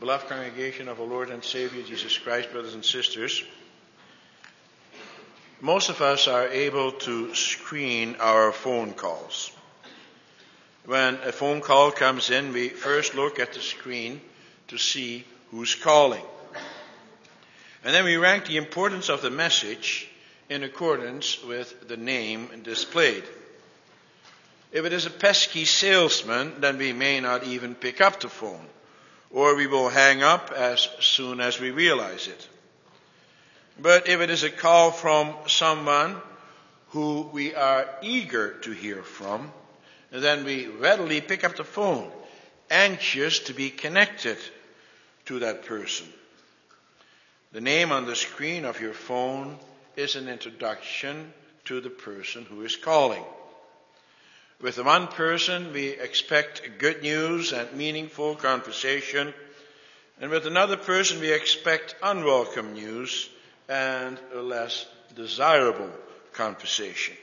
Beloved congregation of our Lord and Savior Jesus Christ, brothers and sisters, most of us are able to screen our phone calls. When a phone call comes in, we first look at the screen to see who's calling. And then we rank the importance of the message in accordance with the name displayed. If it is a pesky salesman, then we may not even pick up the phone, or we will hang up as soon as we realize it. But if it is a call from someone who we are eager to hear from, then we readily pick up the phone, anxious to be connected to that person. The name on the screen of your phone is an introduction to the person who is calling. With the one person, we expect good news and meaningful conversation, and with another person, we expect unwelcome news and a less desirable conversation.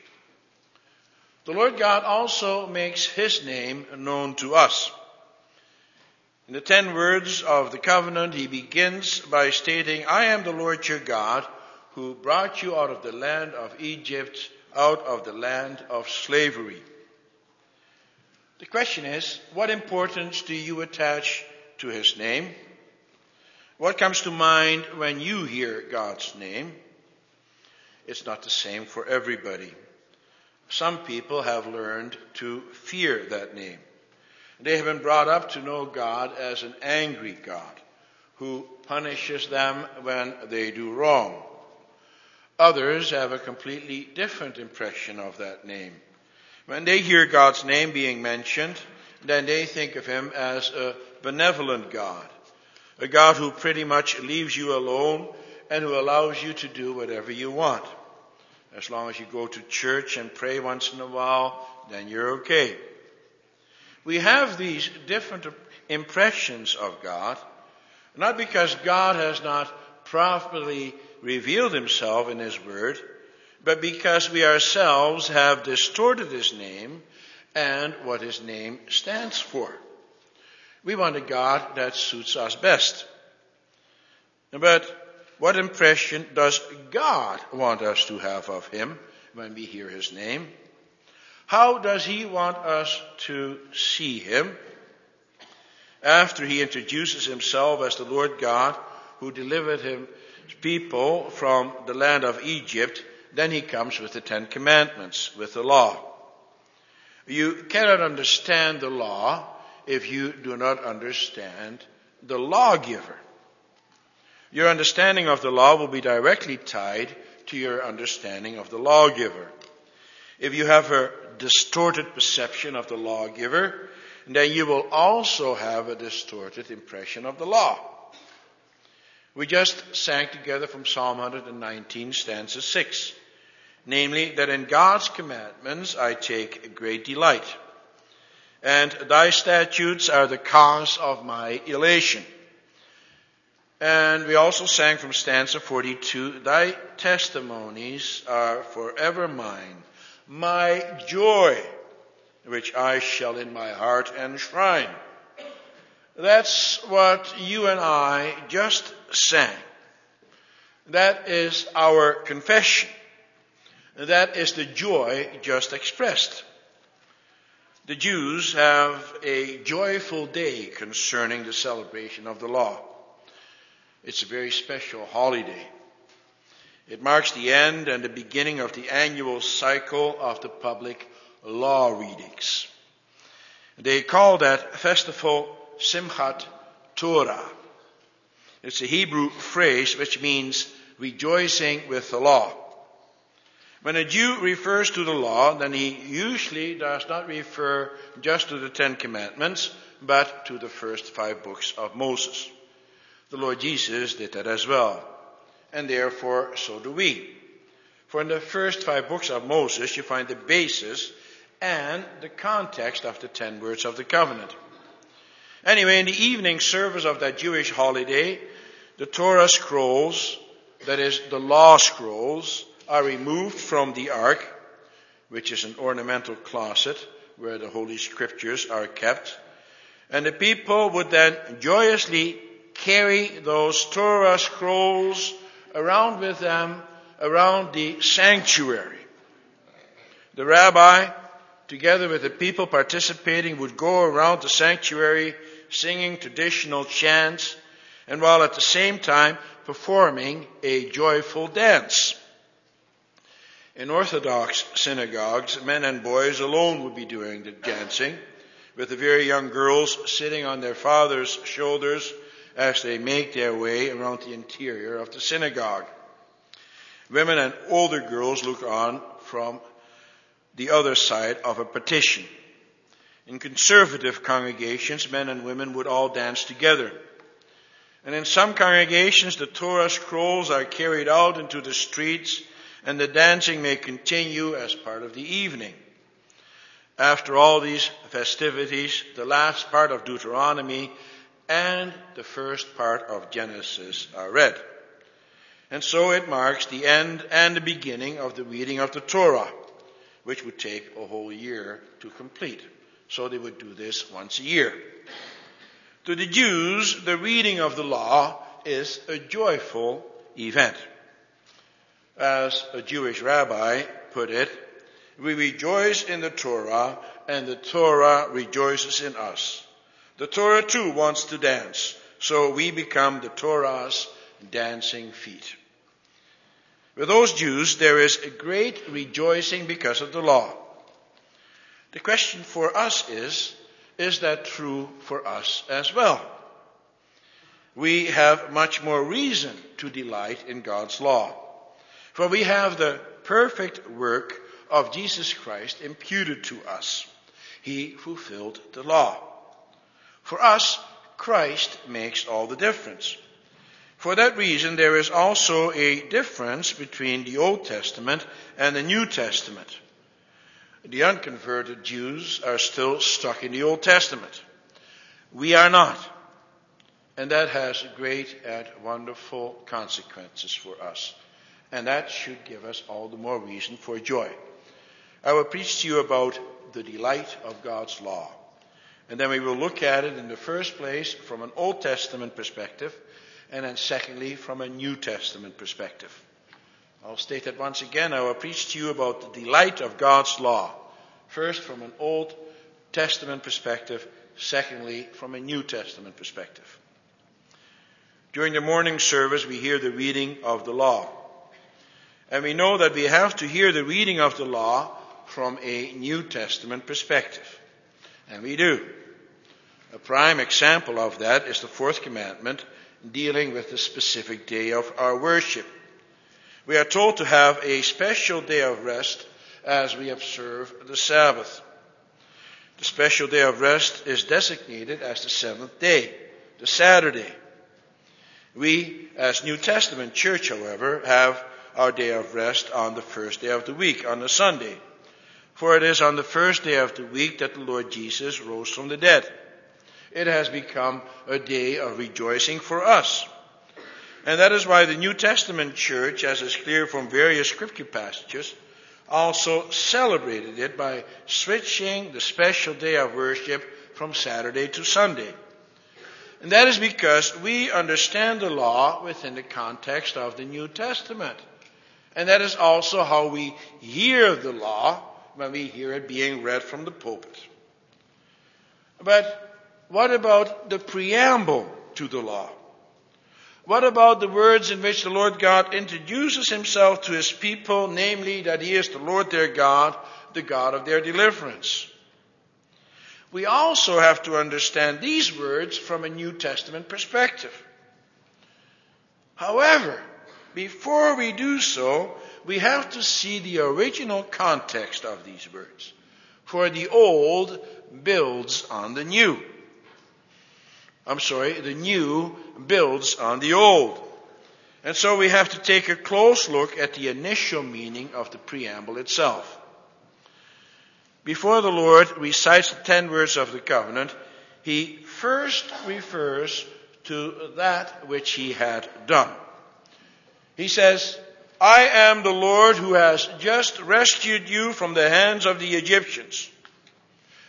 The Lord God also makes His name known to us. In the 10 words of the covenant, He begins by stating, "I am the Lord your God, who brought you out of the land of Egypt, out of the land of slavery." The question is, what importance do you attach to His name? What comes to mind when you hear God's name? It's not the same for everybody. Some people have learned to fear that name. They have been brought up to know God as an angry God who punishes them when they do wrong. Others have a completely different impression of that name. When they hear God's name being mentioned, then they think of Him as a benevolent God, a God who pretty much leaves you alone and who allows you to do whatever you want. As long as you go to church and pray once in a while, then you're okay. We have these different impressions of God, not because God has not properly revealed Himself in His Word, but because we ourselves have distorted His name and what His name stands for. We want a God that suits us best. But what impression does God want us to have of Him when we hear His name? How does He want us to see Him? After He introduces Himself as the Lord God who delivered His people from the land of Egypt, then He comes with the 10 Commandments, with the law. You cannot understand the law if you do not understand the lawgiver. Your understanding of the law will be directly tied to your understanding of the lawgiver. If you have a distorted perception of the lawgiver, then you will also have a distorted impression of the law. We just sang together from Psalm 119, stanza 6, namely that in God's commandments I take great delight, and thy statutes are the cause of my elation. And we also sang from stanza 42, thy testimonies are forever mine, my joy, which I shall in my heart enshrine. That's what you and I just sang. That is our confession. That is the joy just expressed. The Jews have a joyful day concerning the celebration of the law. It's a very special holiday. It marks the end and the beginning of the annual cycle of the public law readings. They call that festival Simchat Torah. It's a Hebrew phrase which means rejoicing with the law. When a Jew refers to the law, then he usually does not refer just to the 10 Commandments, but to the first 5 books of Moses. The Lord Jesus did that as well, and therefore so do we. For in the first 5 books of Moses, you find the basis and the context of the 10 words of the covenant. Anyway, in the evening service of that Jewish holiday, the Torah scrolls, that is, the law scrolls, are removed from the ark, which is an ornamental closet where the Holy Scriptures are kept, and the people would then joyously carry those Torah scrolls around with them around the sanctuary. The rabbi, together with the people participating, would go around the sanctuary singing traditional chants and while at the same time performing a joyful dance. In Orthodox synagogues, men and boys alone would be doing the dancing, with the very young girls sitting on their father's shoulders as they make their way around the interior of the synagogue. Women and older girls look on from the other side of a partition. In conservative congregations, men and women would all dance together. And in some congregations, the Torah scrolls are carried out into the streets and the dancing may continue as part of the evening. After all these festivities, the last part of Deuteronomy and the first part of Genesis are read. And so it marks the end and the beginning of the reading of the Torah, which would take a whole year to complete. So they would do this once a year. To the Jews, the reading of the law is a joyful event. As a Jewish rabbi put it, we rejoice in the Torah, and the Torah rejoices in us. The Torah too wants to dance, so we become the Torah's dancing feet. With those Jews, there is a great rejoicing because of the law. The question for us is that true for us as well? We have much more reason to delight in God's law, for we have the perfect work of Jesus Christ imputed to us. He fulfilled the law. For us, Christ makes all the difference. For that reason, there is also a difference between the Old Testament and the New Testament. The unconverted Jews are still stuck in the Old Testament. We are not. And that has great and wonderful consequences for us. And that should give us all the more reason for joy. I will preach to you about the delight of God's law. And then we will look at it in the first place from an Old Testament perspective, and then secondly from a New Testament perspective. I'll state that once again. I will preach to you about the delight of God's law. First, from an Old Testament perspective. Secondly, from a New Testament perspective. During the morning service, we hear the reading of the law. And we know that we have to hear the reading of the law from a New Testament perspective. And we do. A prime example of that is the fourth commandment dealing with the specific day of our worship. We are told to have a special day of rest as we observe the Sabbath. The special day of rest is designated as the seventh day, the Saturday. We, as New Testament church, however, have our day of rest on the first day of the week, on the Sunday. For it is on the first day of the week that the Lord Jesus rose from the dead. It has become a day of rejoicing for us. And that is why the New Testament church, as is clear from various scripture passages, also celebrated it by switching the special day of worship from Saturday to Sunday. And that is because we understand the law within the context of the New Testament. And that is also how we hear the law when we hear it being read from the pulpit. But what about the preamble to the law? What about the words in which the Lord God introduces himself to his people, namely that he is the Lord their God, the God of their deliverance? We also have to understand these words from a New Testament perspective. However, before we do so, we have to see the original context of these words, for the old builds on the new. The new builds on the old. And so we have to take a close look at the initial meaning of the preamble itself. Before the Lord recites the 10 words of the covenant, he first refers to that which he had done. He says, I am the Lord who has just rescued you from the hands of the Egyptians.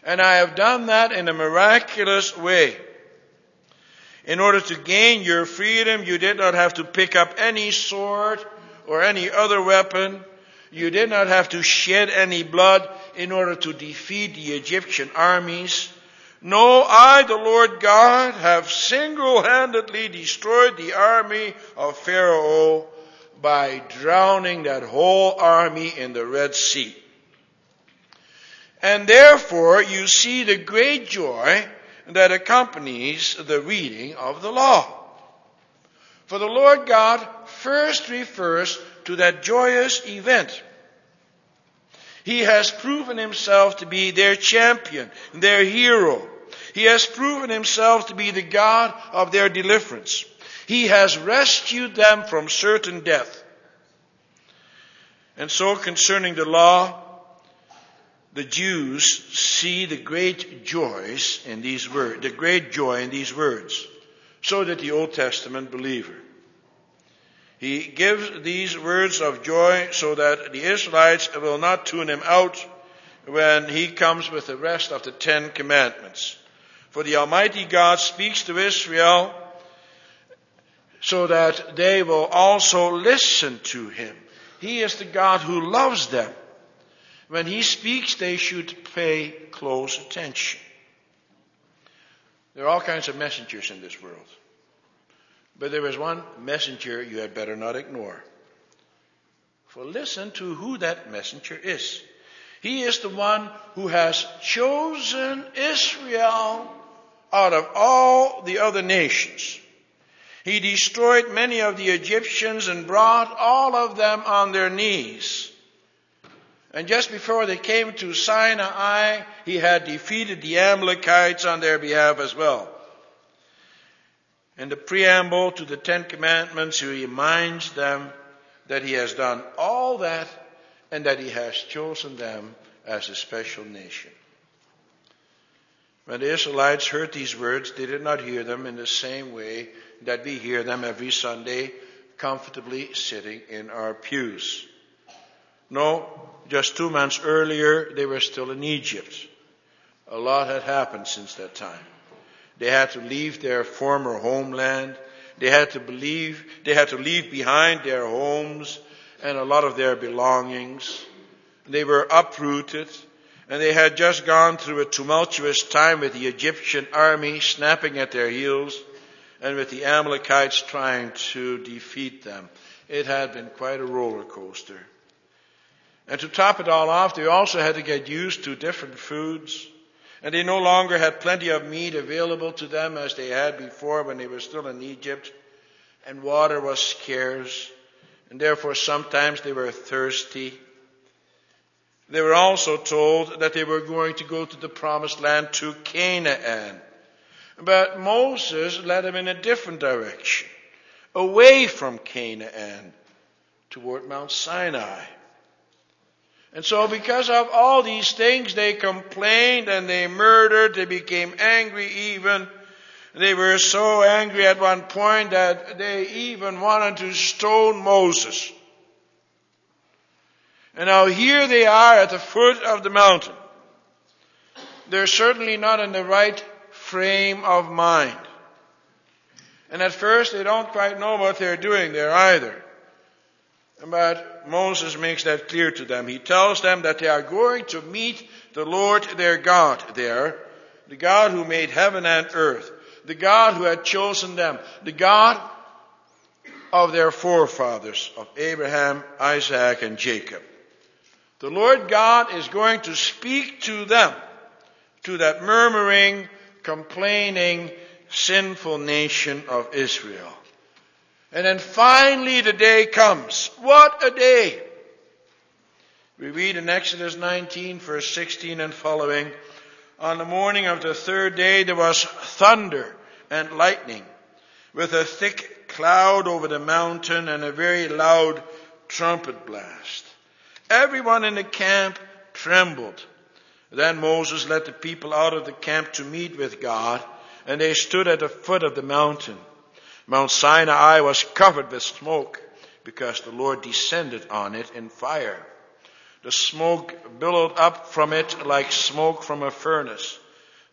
And I have done that in a miraculous way. In order to gain your freedom, you did not have to pick up any sword or any other weapon. You did not have to shed any blood in order to defeat the Egyptian armies. No, I, the Lord God, have single-handedly destroyed the army of Pharaoh by drowning that whole army in the Red Sea. And therefore, you see the great joy that accompanies the reading of the law. For the Lord God first refers to that joyous event. He has proven himself to be their champion, their hero. He has proven himself to be the God of their deliverance. He has rescued them from certain death. And so concerning the law, the Jews see the great joy in these words. So did the Old Testament believer. He gives these words of joy so that the Israelites will not tune him out when he comes with the rest of the 10 commandments. For the Almighty God speaks to Israel so that they will also listen to him. He is the God who loves them. When he speaks, they should pay close attention. There are all kinds of messengers in this world. But there is one messenger you had better not ignore. For listen to who that messenger is. He is the one who has chosen Israel out of all the other nations. He destroyed many of the Egyptians and brought all of them on their knees. And just before they came to Sinai, he had defeated the Amalekites on their behalf as well. In the preamble to the 10 commandments, he reminds them that he has done all that and that he has chosen them as a special nation. When the Israelites heard these words, they did not hear them in the same way that we hear them every Sunday, comfortably sitting in our pews. No, just 2 months earlier, they were still in Egypt. A lot had happened since that time. They had to leave their former homeland. They had to leave behind their homes and a lot of their belongings. They were uprooted, and they had just gone through a tumultuous time with the Egyptian army snapping at their heels and with the Amalekites trying to defeat them. It had been quite a roller coaster. And to top it all off, they also had to get used to different foods. And they no longer had plenty of meat available to them as they had before when they were still in Egypt. And water was scarce. And therefore sometimes they were thirsty. They were also told that they were going to go to the promised land to Canaan. But Moses led them in a different direction. Away from Canaan toward Mount Sinai. And so because of all these things, they complained and they murdered. They became angry even. They were so angry at one point that they even wanted to stone Moses. And now here they are at the foot of the mountain. They're certainly not in the right frame of mind. And at first they don't quite know what they're doing there either. But Moses makes that clear to them. He tells them that they are going to meet the Lord their God there, the God who made heaven and earth, the God who had chosen them, the God of their forefathers, of Abraham, Isaac, and Jacob. The Lord God is going to speak to them, to that murmuring, complaining, sinful nation of Israel. And then finally the day comes. What a day! We read in Exodus 19, verse 16 and following, on the morning of the third day there was thunder and lightning, with a thick cloud over the mountain and a very loud trumpet blast. Everyone in the camp trembled. Then Moses led the people out of the camp to meet with God, and they stood at the foot of the mountain. Mount Sinai was covered with smoke because the Lord descended on it in fire. The smoke billowed up from it like smoke from a furnace.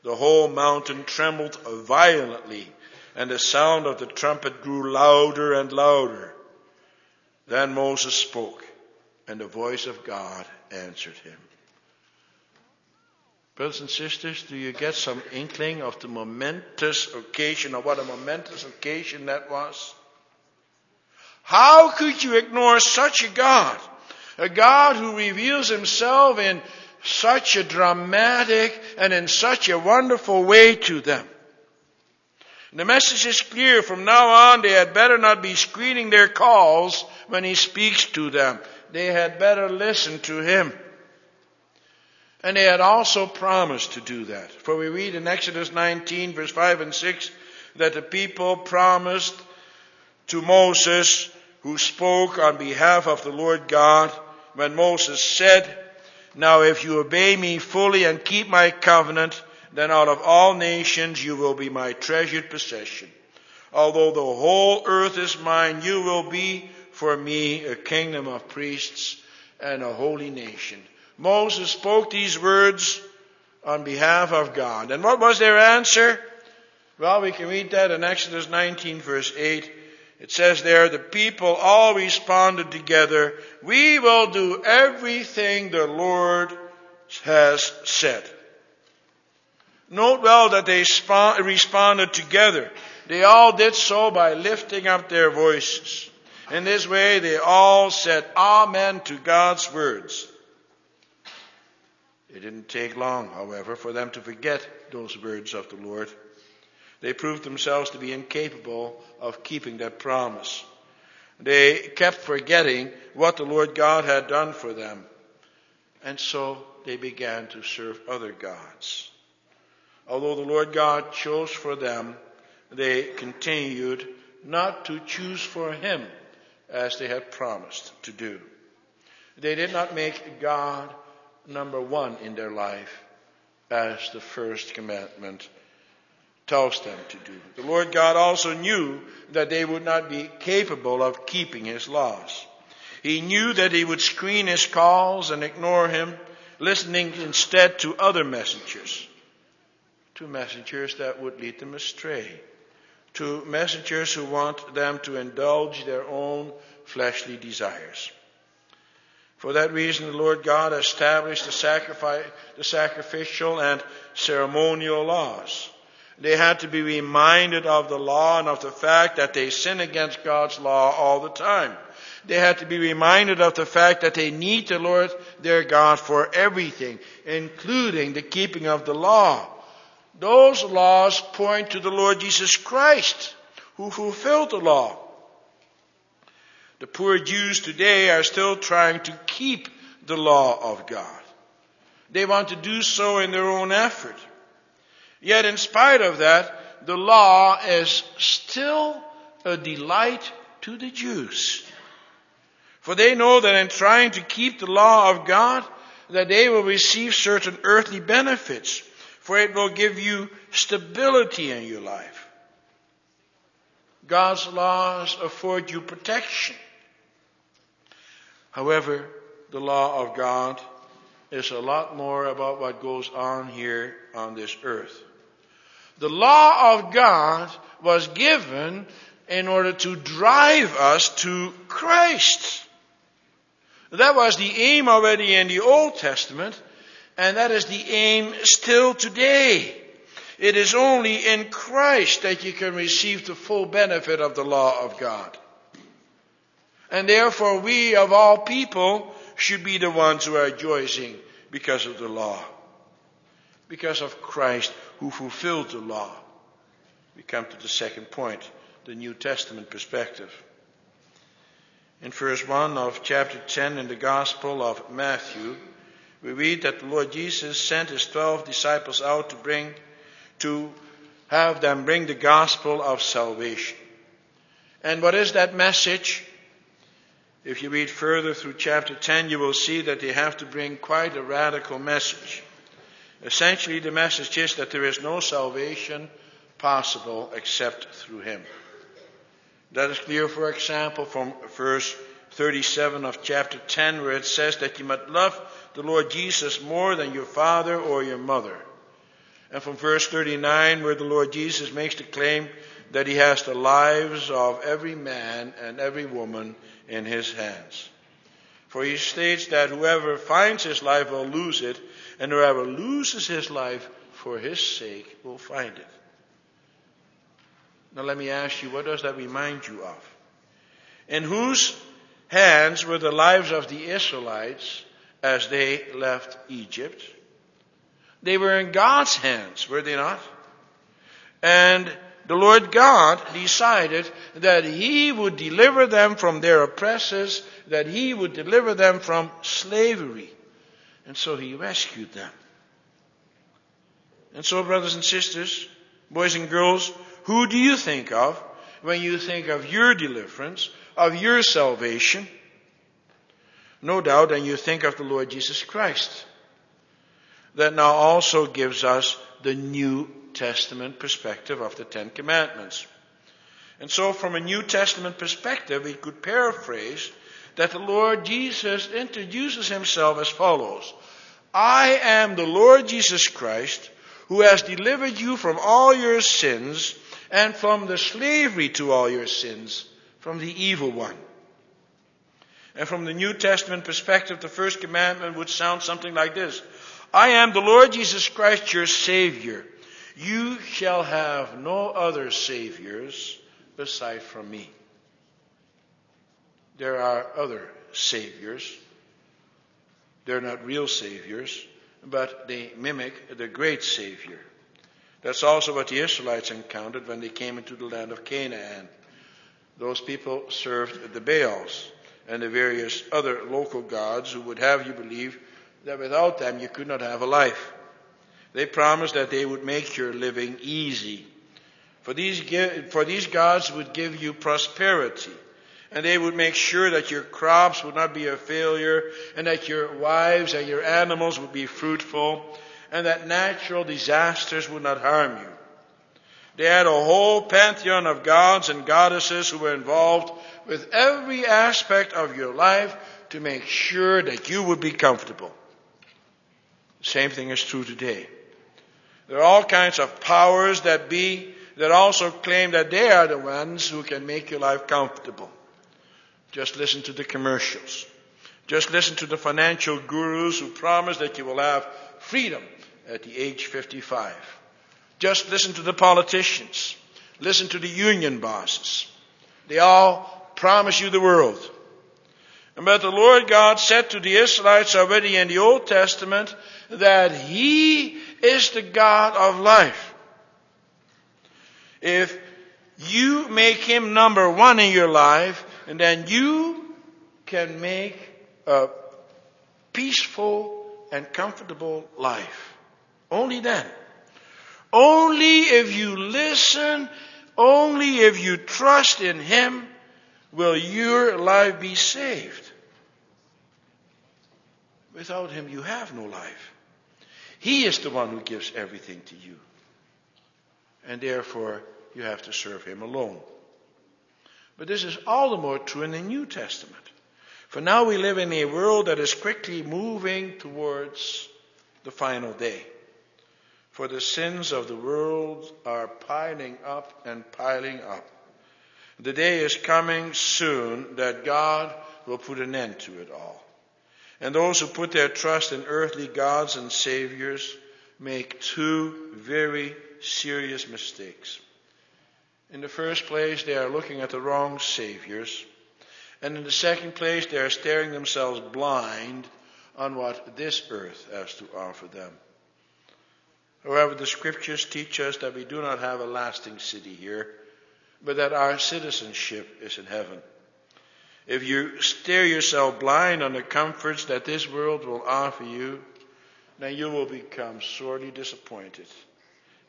The whole mountain trembled violently. and the sound of the trumpet grew louder and louder. Then Moses spoke, and the voice of God answered him. Brothers and sisters, do you get some inkling of the momentous occasion, or what a momentous occasion that was? How could you ignore such a God who reveals himself in such a dramatic and in such a wonderful way to them? And the message is clear. From now on, they had better not be screening their calls when he speaks to them. They had better listen to him. And they had also promised to do that. For we read in Exodus 19, verse 5 and 6, that the people promised to Moses, who spoke on behalf of the Lord God, when Moses said, "Now if you obey me fully and keep my covenant, then out of all nations you will be my treasured possession. Although the whole earth is mine, you will be for me a kingdom of priests and a holy nation." Moses spoke these words on behalf of God. And what was their answer? Well, we can read that in Exodus 19, verse 8. It says there, the people all responded together, "We will do everything the Lord has said." Note well that they responded together. They all did so by lifting up their voices. In this way, they all said amen to God's words. It didn't take long, however, for them to forget those words of the Lord. They proved themselves to be incapable of keeping that promise. They kept forgetting what the Lord God had done for them. And so they began to serve other gods. Although the Lord God chose for them, they continued not to choose for him as they had promised to do. They did not make God number one in their life, as the first commandment tells them to do. The Lord God also knew that they would not be capable of keeping his laws. He knew that he would screen his calls and ignore him, listening instead to other messengers. To messengers that would lead them astray. To messengers who want them to indulge their own fleshly desires. For that reason, the Lord God established the sacrificial and ceremonial laws. They had to be reminded of the law and of the fact that they sin against God's law all the time. They had to be reminded of the fact that they need the Lord their God for everything, including the keeping of the law. Those laws point to the Lord Jesus Christ, who fulfilled the law. The poor Jews today are still trying to keep the law of God. They want to do so in their own effort. Yet in spite of that, the law is still a delight to the Jews. For they know that in trying to keep the law of God, that they will receive certain earthly benefits, for it will give you stability in your life. God's laws afford you protection. However, the law of God is a lot more about what goes on here on this earth. The law of God was given in order to drive us to Christ. That was the aim already in the Old Testament, and that is the aim still today. It is only in Christ that you can receive the full benefit of the law of God. And therefore we of all people should be the ones who are rejoicing because of the law. Because of Christ who fulfilled the law. We come to the second point, the New Testament perspective. In verse 1 of chapter 10 in the Gospel of Matthew, we read that the Lord Jesus sent his 12 disciples out to have them bring the gospel of salvation. And what is that message? If you read further through chapter 10, you will see that they have to bring quite a radical message. Essentially, the message is that there is no salvation possible except through him. That is clear, for example, from verse 37 of chapter 10, where it says that you must love the Lord Jesus more than your father or your mother. And from verse 39, where the Lord Jesus makes the claim that he has the lives of every man and every woman in his hands. For he states that whoever finds his life will lose it, and whoever loses his life for his sake will find it. Now let me ask you, what does that remind you of? In whose hands were the lives of the Israelites as they left Egypt? They were in God's hands, were they not? And the Lord God decided that he would deliver them from their oppressors, that he would deliver them from slavery. And so he rescued them. And so, brothers and sisters, boys and girls, who do you think of when you think of your deliverance, of your salvation? No doubt, and you think of the Lord Jesus Christ, that now also gives us the New Testament perspective of the Ten Commandments. And so from a New Testament perspective, we could paraphrase that the Lord Jesus introduces himself as follows: I am the Lord Jesus Christ, who has delivered you from all your sins and from the slavery to all your sins, from the evil one. And from the New Testament perspective, the first commandment would sound something like this: I am the Lord Jesus Christ, your Savior. You shall have no other saviors beside from me. There are other saviors. They're not real saviors, but they mimic the great Savior. That's also what the Israelites encountered when they came into the land of Canaan. Those people served the Baals and the various other local gods who would have you believe that without them you could not have a life. They promised that they would make your living easy. For these gods would give you prosperity, and they would make sure that your crops would not be a failure, and that your wives and your animals would be fruitful, and that natural disasters would not harm you. They had a whole pantheon of gods and goddesses who were involved with every aspect of your life to make sure that you would be comfortable. The same thing is true today. There are all kinds of powers that be that also claim that they are the ones who can make your life comfortable. Just listen to the commercials. Just listen to the financial gurus who promise that you will have freedom at the age 55. Just listen to the politicians. Listen to the union bosses. They all promise you the world. But the Lord God said to the Israelites already in the Old Testament that he is the God of life. If you make him number one in your life, and then you can make a peaceful and comfortable life. Only then. Only if you listen, only if you trust in him, will your life be saved. Without him, you have no life. He is the one who gives everything to you. And therefore, you have to serve him alone. But this is all the more true in the New Testament. For now we live in a world that is quickly moving towards the final day. For the sins of the world are piling up and piling up. The day is coming soon that God will put an end to it all. And those who put their trust in earthly gods and saviors make two very serious mistakes. In the first place, they are looking at the wrong saviors. And in the second place, they are staring themselves blind on what this earth has to offer them. However, the scriptures teach us that we do not have a lasting city here, but that our citizenship is in heaven. If you stare yourself blind on the comforts that this world will offer you, then you will become sorely disappointed.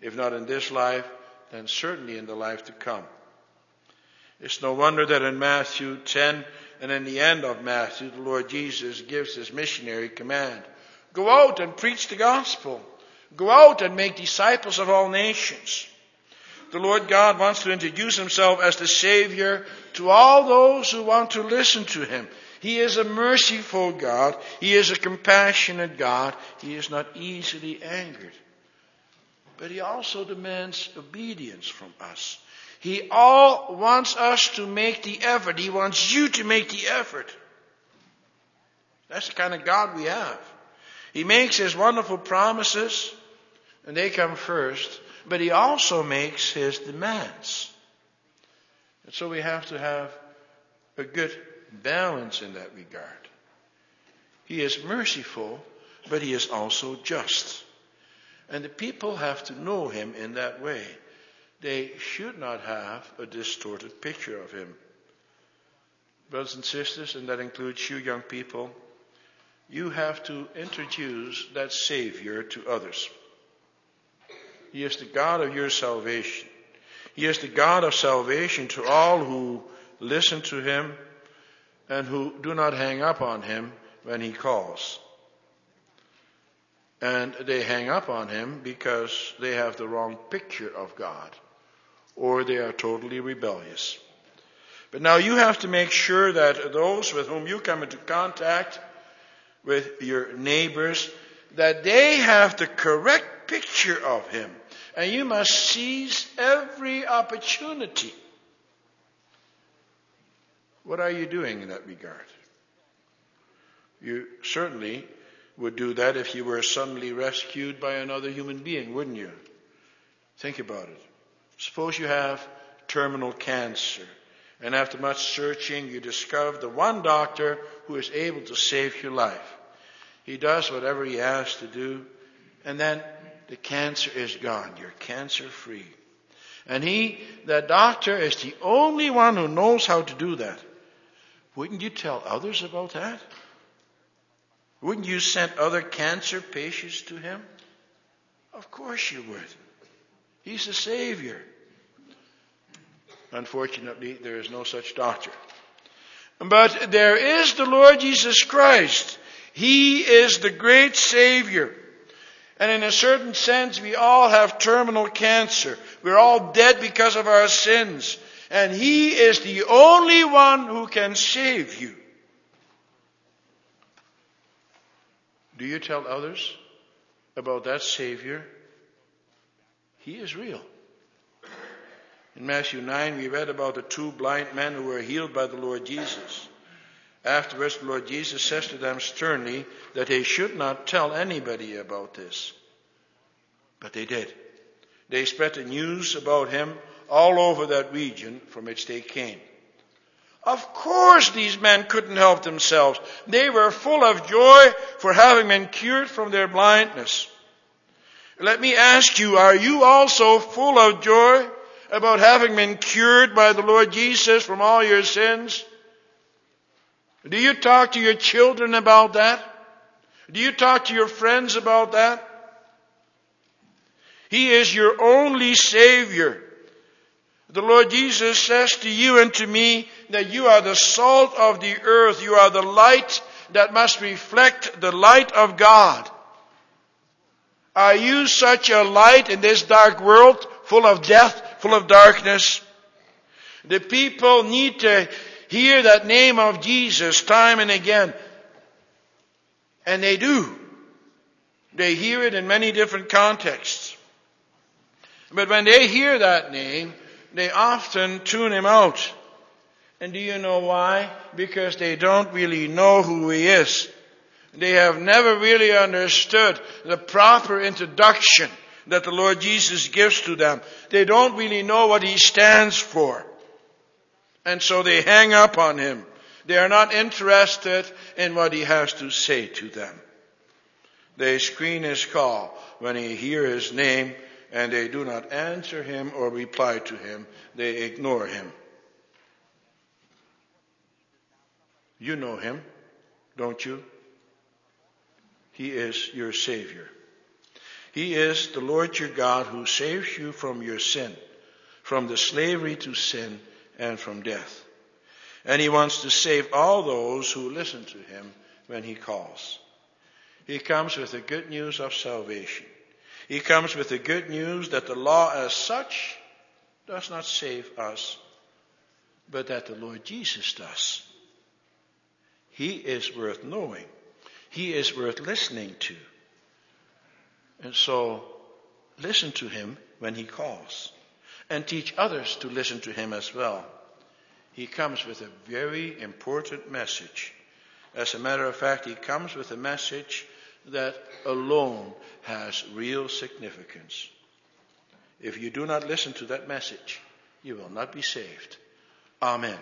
If not in this life, and certainly in the life to come. It's no wonder that in Matthew 10 and in the end of Matthew, the Lord Jesus gives his missionary command. Go out and preach the gospel. Go out and make disciples of all nations. The Lord God wants to introduce himself as the Savior to all those who want to listen to him. He is a merciful God. He is a compassionate God. He is not easily angered. But he also demands obedience from us. He all wants us to make the effort. He wants you to make the effort. That's the kind of God we have. He makes His wonderful promises, and they come first, but He also makes His demands. And so we have to have a good balance in that regard. He is merciful, but He is also just. And the people have to know Him in that way. They should not have a distorted picture of Him. Brothers and sisters, and that includes you young people, you have to introduce that Savior to others. He is the God of your salvation. He is the God of salvation to all who listen to Him and who do not hang up on Him when He calls. And they hang up on Him because they have the wrong picture of God, or they are totally rebellious. But now you have to make sure that those with whom you come into contact, with your neighbors, that they have the correct picture of Him. And you must seize every opportunity. What are you doing in that regard? You certainly would do that if you were suddenly rescued by another human being, wouldn't you? Think about it. Suppose you have terminal cancer, and after much searching, you discover the one doctor who is able to save your life. He does whatever he has to do, and then the cancer is gone. You're cancer-free. And he, that doctor, is the only one who knows how to do that. Wouldn't you tell others about that? Wouldn't you send other cancer patients to him? Of course you would. He's the Savior. Unfortunately, there is no such doctor. But there is the Lord Jesus Christ. He is the great Savior. And in a certain sense, we all have terminal cancer. We're all dead because of our sins. And He is the only one who can save you. Do you tell others about that Savior? He is real. In Matthew 9, we read about the two blind men who were healed by the Lord Jesus. Afterwards, the Lord Jesus says to them sternly that they should not tell anybody about this. But they did. They spread the news about Him all over that region from which they came. Of course these men couldn't help themselves. They were full of joy for having been cured from their blindness. Let me ask you, are you also full of joy about having been cured by the Lord Jesus from all your sins? Do you talk to your children about that? Do you talk to your friends about that? He is your only Savior. The Lord Jesus says to you and to me that you are the salt of the earth. You are the light that must reflect the light of God. Are you such a light in this dark world, full of death, full of darkness? The people need to hear that name of Jesus time and again. And they do. They hear it in many different contexts. But when they hear that name, they often tune Him out. And do you know why? Because they don't really know who He is. They have never really understood the proper introduction that the Lord Jesus gives to them. They don't really know what He stands for. And so they hang up on Him. They are not interested in what He has to say to them. They screen His call when they hear His name, and they do not answer Him or reply to Him. They ignore Him. You know Him, don't you? He is your Savior. He is the Lord your God who saves you from your sin, from the slavery to sin and from death. And He wants to save all those who listen to Him when He calls. He comes with the good news of salvation. He comes with the good news that the law as such does not save us, but that the Lord Jesus does. He is worth knowing. He is worth listening to. And so, listen to Him when He calls. and teach others to listen to him as well. He comes with a very important message. As a matter of fact, he comes with a message that alone has real significance. If you do not listen to that message, you will not be saved. Amen.